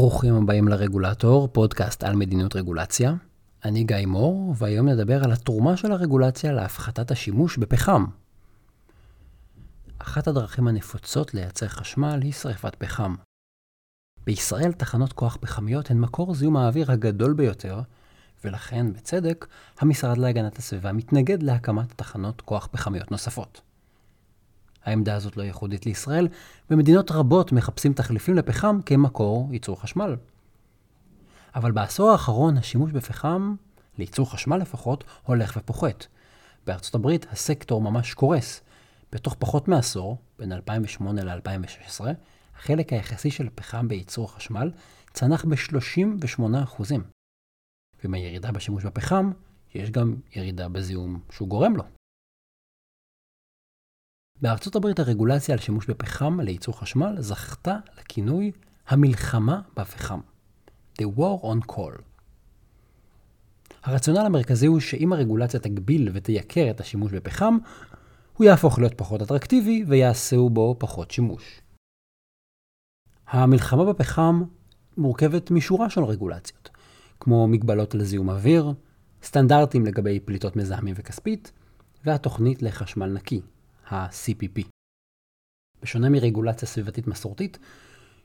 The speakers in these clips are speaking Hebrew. ברוכים הבאים לרגולטור, פודקאסט על מדיניות רגולציה. אני גיא מור, והיום נדבר על התרומה של הרגולציה להפחתת השימוש בפחם. אחת הדרכים הנפוצות לייצר חשמל היא שריפת פחם. בישראל תחנות כוח פחמיות הן מקור זיהום האוויר הגדול ביותר, ולכן, בצדק, המשרד להגנת הסביבה מתנגד להקמת תחנות כוח פחמיות נוספות. העמדה הזאת לא ייחודית לישראל, ומדינות רבות מחפשים תחליפים לפחם כמקור ייצור חשמל. אבל בעשור האחרון השימוש בפחם, לייצור חשמל לפחות, הולך ופוחת. בארצות הברית הסקטור ממש קורס. בתוך פחות מעשור, בין 2008 ל-2016, החלק היחסי של פחם בייצור חשמל צנח ב-38%. ומהירידה בשימוש בפחם, יש גם ירידה בזיהום שהוא גורם לו. בארצות הברית הרגולציה על שימוש בפחם לייצור חשמל זכתה לכינוי המלחמה בפחם. The War on Coal. הרציונל המרכזי הוא שאם הרגולציה תגביל ותייקר את השימוש בפחם, הוא יהפוך להיות פחות אטרקטיבי ויעשו בו פחות שימוש. המלחמה בפחם מורכבת משורה של רגולציות, כמו מגבלות לזיהום אוויר, סטנדרטים לגבי פליטות מזהמים וכספית, והתוכנית לחשמל נקי. ה-CPP. בשונה מרגולציה סביבתית מסורתית,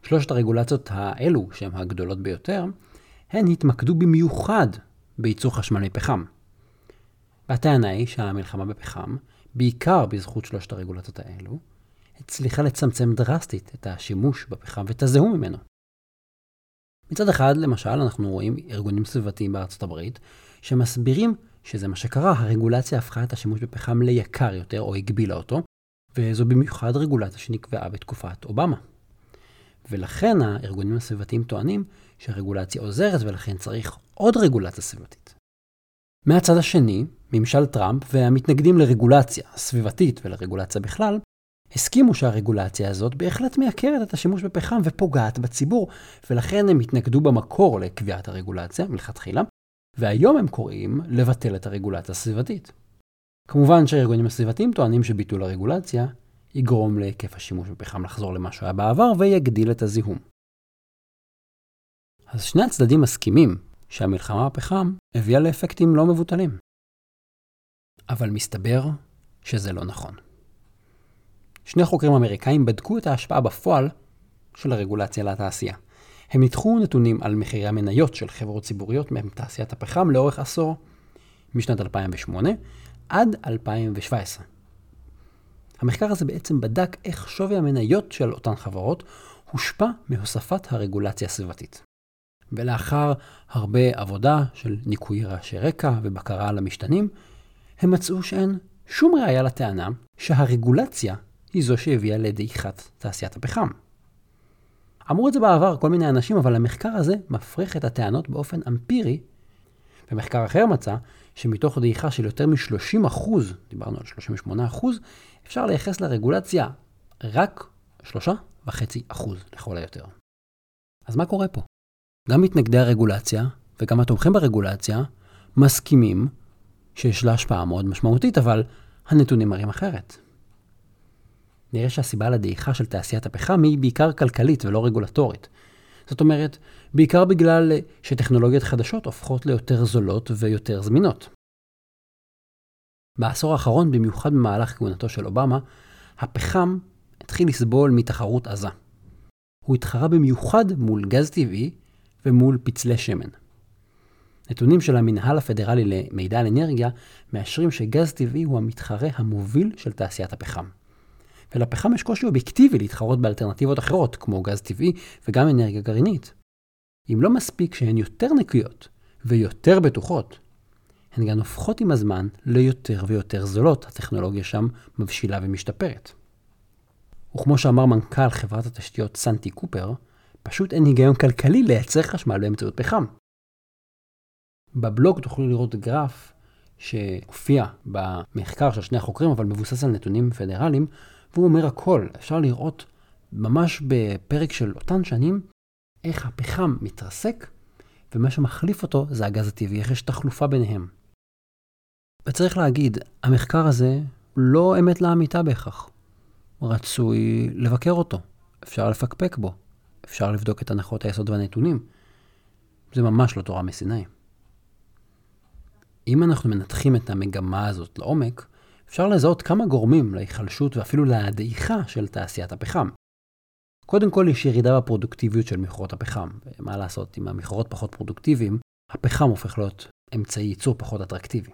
שלושת הרגולציות האלו, שהן הגדולות ביותר, הן התמקדו במיוחד בייצור חשמל מפחם. והטענה היא שהמלחמה בפחם, בעיקר בזכות שלושת הרגולציות האלו, הצליחה לצמצם דרסטית את השימוש בפחם ואת הזיהום ממנו. מצד אחד, למשל, אנחנו רואים ארגונים סביבתיים בארצות הברית, שמסבירים שזה מה שקרה, הרגולציה הפכה את השימוש בפחם ליקר יותר או הגבילה אותו, וזו במיוחד רגולציה שנקבעה בתקופת אובמה. ולכן הארגונים הסביבתיים טוענים שהרגולציה עוזרת ולכן צריך עוד רגולציה סביבתית. מהצד השני, ממשל טראמפ והמתנגדים לרגולציה סביבתית ולרגולציה בכלל, הסכימו שהרגולציה הזאת בהחלט מייקרת את השימוש בפחם ופוגעת בציבור, ולכן הם התנגדו במקור לקביעת הרגולציה מלכתחילה, והיום הם קוראים לבטל את הרגולציה הסביבתית. כמובן שהארגונים הסביבתיים טוענים שביטול הרגולציה יגרום להיקף השימוש בפחם לחזור למה שהיה בעבר ויגדיל את הזיהום. אז שני הצדדים מסכימים שהמלחמה בפחם הביאה לאפקטים לא מבוטלים. אבל מסתבר שזה לא נכון. שני חוקרים אמריקאים בדקו את ההשפעה בפועל של הרגולציה לתעשייה. הם ניתחו נתונים על מחירי המניות של חברות ציבוריות מתעשיית הפחם לאורך עשור, משנת 2008 עד 2017. המחקר הזה בעצם בדק איך שווי המניות של אותן חברות הושפע מהוספת הרגולציה הסביבתית. ולאחר הרבה עבודה של ניקוי רעשי רקע ובקרה על המשתנים, הם מצאו שאין שום ראיה לטענה שהרגולציה היא זו שהביאה לדעיכת תעשיית הפחם. אמרו את זה בעבר כל מיני אנשים, אבל המחקר הזה מפריך את הטענות באופן אמפירי, ומחקר אחר מצא שמתוך דעיכה של יותר מ-30%, דיברנו על 38%, אפשר לייחס לרגולציה רק 3.5% לכל היותר. אז מה קורה פה? גם מתנגדי הרגולציה וגם התומכים ברגולציה מסכימים שיש לה השפעה מאוד משמעותית, אבל הנתונים מראים אחרת. נראה שהסיבה לדעיכה של תעשיית הפחם היא בעיקר כלכלית ולא רגולטורית. זאת אומרת, בעיקר בגלל שטכנולוגיות חדשות הופכות ליותר זולות ויותר זמינות. בעשור האחרון, במיוחד במהלך כהונתו של אובמה, הפחם התחיל לסבול מתחרות עזה. הוא התחרה במיוחד מול גז טבעי ומול פצלי שמן. נתונים של המנהל הפדרלי למידע על אנרגיה מאשרים שגז טבעי הוא המתחרה המוביל של תעשיית הפחם. ולפחם יש קושי אובייקטיבי להתחרות באלטרנטיבות אחרות, כמו גז טבעי וגם אנרגיה גרעינית. אם לא מספיק שהן יותר נקיות ויותר בטוחות, הן גם הופכות עם הזמן ליותר ויותר זולות. הטכנולוגיה שם מבשילה ומשתפרת. וכמו שאמר מנכ"ל חברת התשתיות סנטי קופר, פשוט אין היגיון כלכלי לייצר חשמל באמצעות פחם. בבלוג תוכלו לראות גרף שהופיע במחקר של שני החוקרים, אבל מבוסס על נתונים פדרליים, והוא אומר הכל, אפשר לראות ממש בפרק של אותן שנים, איך הפחם מתרסק, ומה שמחליף אותו זה הגז הטבעי, איך יש תחלופה ביניהם. וצריך להגיד, המחקר הזה לא אמת לאמיתה בהכרח. רצוי לבקר אותו, אפשר לפקפק בו, אפשר לבדוק את הנחות היסוד והנתונים. זה ממש לא תורה מסיני. אם אנחנו מנתחים את המגמה הזאת לעומק, אפשר לזהות כמה גורמים להיחלשות ואפילו להדעיכה של תעשיית הפחם. קודם כל יש ירידה בפרודוקטיביות של מכרות הפחם. מה לעשות, אם המכרות פחות פרודוקטיביים, הפחם הופך להיות אמצעי ייצור פחות אטרקטיבי.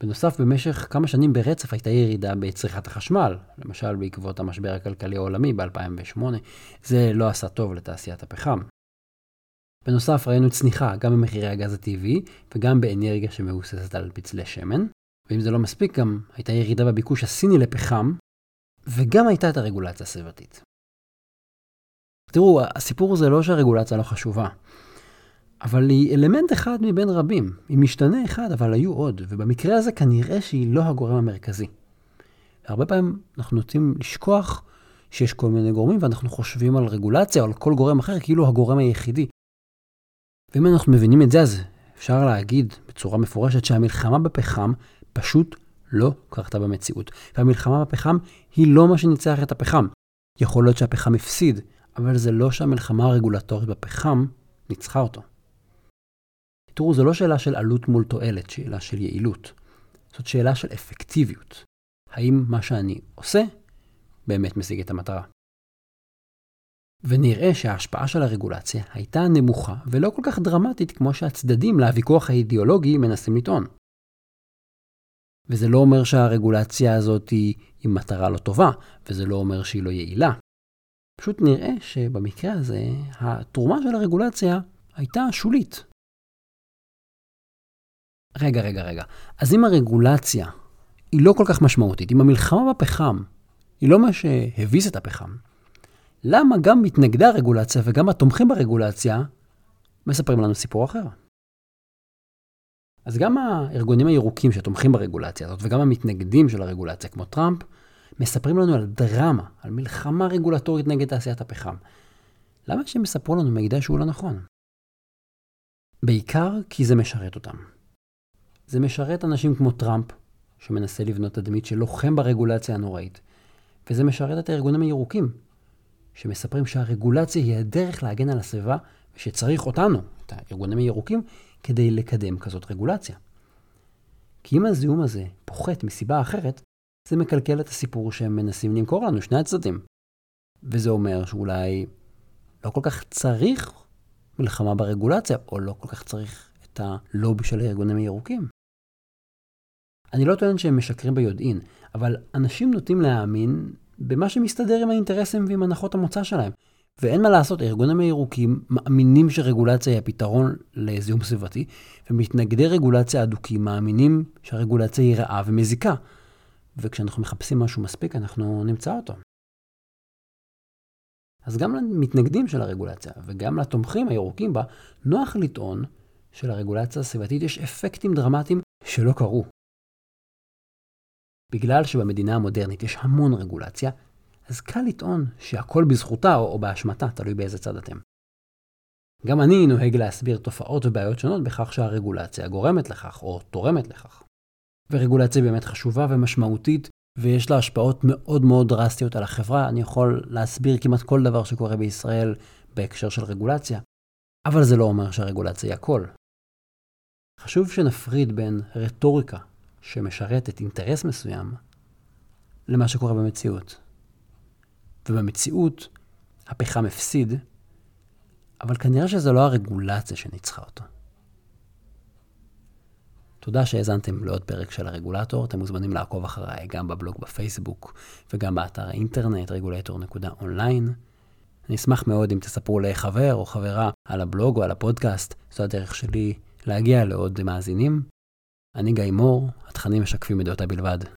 בנוסף, במשך כמה שנים ברצף הייתה ירידה בצריכת החשמל, למשל בעקבות המשבר הכלכלי העולמי ב-2008, זה לא עשה טוב לתעשיית הפחם. בנוסף, ראינו צניחה גם במחירי הגז הטבעי וגם באנרגיה שמבוססת על פצלי שמן, ואם זה לא מספיק, גם הייתה ירידה בביקוש הסיני לפחם, וגם הייתה את הרגולציה הסביבתית. תראו, הסיפור זה לא שהרגולציה לא חשובה, אבל היא אלמנט אחד מבין רבים. היא משתנה אחד, אבל היו עוד, ובמקרה הזה כנראה שהיא לא הגורם המרכזי. הרבה פעמים אנחנו נוטים לשכוח שיש כל מיני גורמים, ואנחנו חושבים על רגולציה או על כל גורם אחר, כאילו הגורם היחידי. ואם אנחנו מבינים את זה, אז אפשר להגיד בצורה מפורשת שהמלחמה בפחם פשוט לא קרתה במציאות. והמלחמה בפחם היא לא מה שניצח את הפחם. יכול להיות שהפחם הפסיד, אבל זה לא שהמלחמה הרגולטורית בפחם ניצחה אותו. תראו, זו לא שאלה של עלות מול תועלת, שאלה של יעילות. זאת שאלה של אפקטיביות. האם מה שאני עושה באמת משיג את המטרה? ונראה שההשפעה של הרגולציה הייתה נמוכה ולא כל כך דרמטית כמו שהצדדים להוויכוח האידיאולוגי מנסים לטעון. וזה לא אומר שהרגולציה הזאת היא מטרה לא טובה, וזה לא אומר שהיא לא יעילה. פשוט נראה שבמקרה הזה התרומה של הרגולציה הייתה שולית. רגע. אז אם הרגולציה היא לא כל כך משמעותית, אם המלחמה בפחם היא לא מה שהביס את הפחם, למה גם מתנגדי הרגולציה וגם התומכים ברגולציה מספרים לנו סיפור אחר? אז גם הארגונים הירוקים שתומכים ברגולציה הזאת וגם המתנגדים של הרגולציה כמו טראמפ מספרים לנו על דרמה, על מלחמה רגולטורית נגד תעשיית הפחם. למה שהם מספרו לנו מידע שהוא לא נכון? בעיקר כי זה משרת אותם. זה משרת אנשים כמו טראמפ, שמנסה לבנות תדמית שלוחם ברגולציה הנוראית. וזה משרת את הארגונים הירוקים, שמספרים שהרגולציה היא הדרך להגן על הסביבה, ושצריך אותנו, את הארגונים הירוקים, כדי לקדם כזאת רגולציה. כי אם הזיהום הזה פוחת מסיבה אחרת, זה מקלקל את הסיפור שהם מנסים למכור לנו, שני הצדדים. וזה אומר שאולי לא כל כך צריך מלחמה ברגולציה, או לא כל כך צריך את הלובי של הארגונים הירוקים. אני לא טוען שהם משקרים ביודעין, אבל אנשים נוטים להאמין במה שמסתדר עם האינטרסים ועם הנחות המוצא שלהם. ואין מה לעשות, הארגונים הירוקים מאמינים שרגולציה היא הפתרון לזיהום סביבתי, ומתנגדי רגולציה אדוקים מאמינים שהרגולציה היא רעה ומזיקה. וכשאנחנו מחפשים משהו מספיק, אנחנו נמצא אותו. אז גם למתנגדים של הרגולציה, וגם לתומכים הירוקים בה, נוח לטעון שלרגולציה הסביבתית יש אפקטים דרמטיים שלא קרו. בגלל שבמדינה המודרנית יש המון רגולציה, אז קל לטעון שהכל בזכותה או באשמתה, תלוי באיזה צד אתם. גם אני נוהג להסביר תופעות ובעיות שונות בכך שהרגולציה גורמת לכך או תורמת לכך. ורגולציה באמת חשובה ומשמעותית, ויש לה השפעות מאוד מאוד דרסטיות על החברה. אני יכול להסביר כמעט כל דבר שקורה בישראל בהקשר של רגולציה, אבל זה לא אומר שהרגולציה היא הכל. חשוב שנפריד בין רטוריקה שמשרתת אינטרס מסוים למה שקורה במציאות. ובמציאות הפחם הפסיד, אבל כנראה שזה לא הרגולציה שניצחה אותו. תודה שהאזנתם לעוד פרק של הרגולטור. אתם מוזמנים לעקוב אחריי גם בבלוג בפייסבוק וגם באתר האינטרנט regulator.online. אני אשמח מאוד אם תספרו לחבר או חברה על הבלוג או על הפודקאסט. זו הדרך שלי להגיע לעוד מאזינים. אני גיא מור, התכנים משקפים את דעותיי בלבד.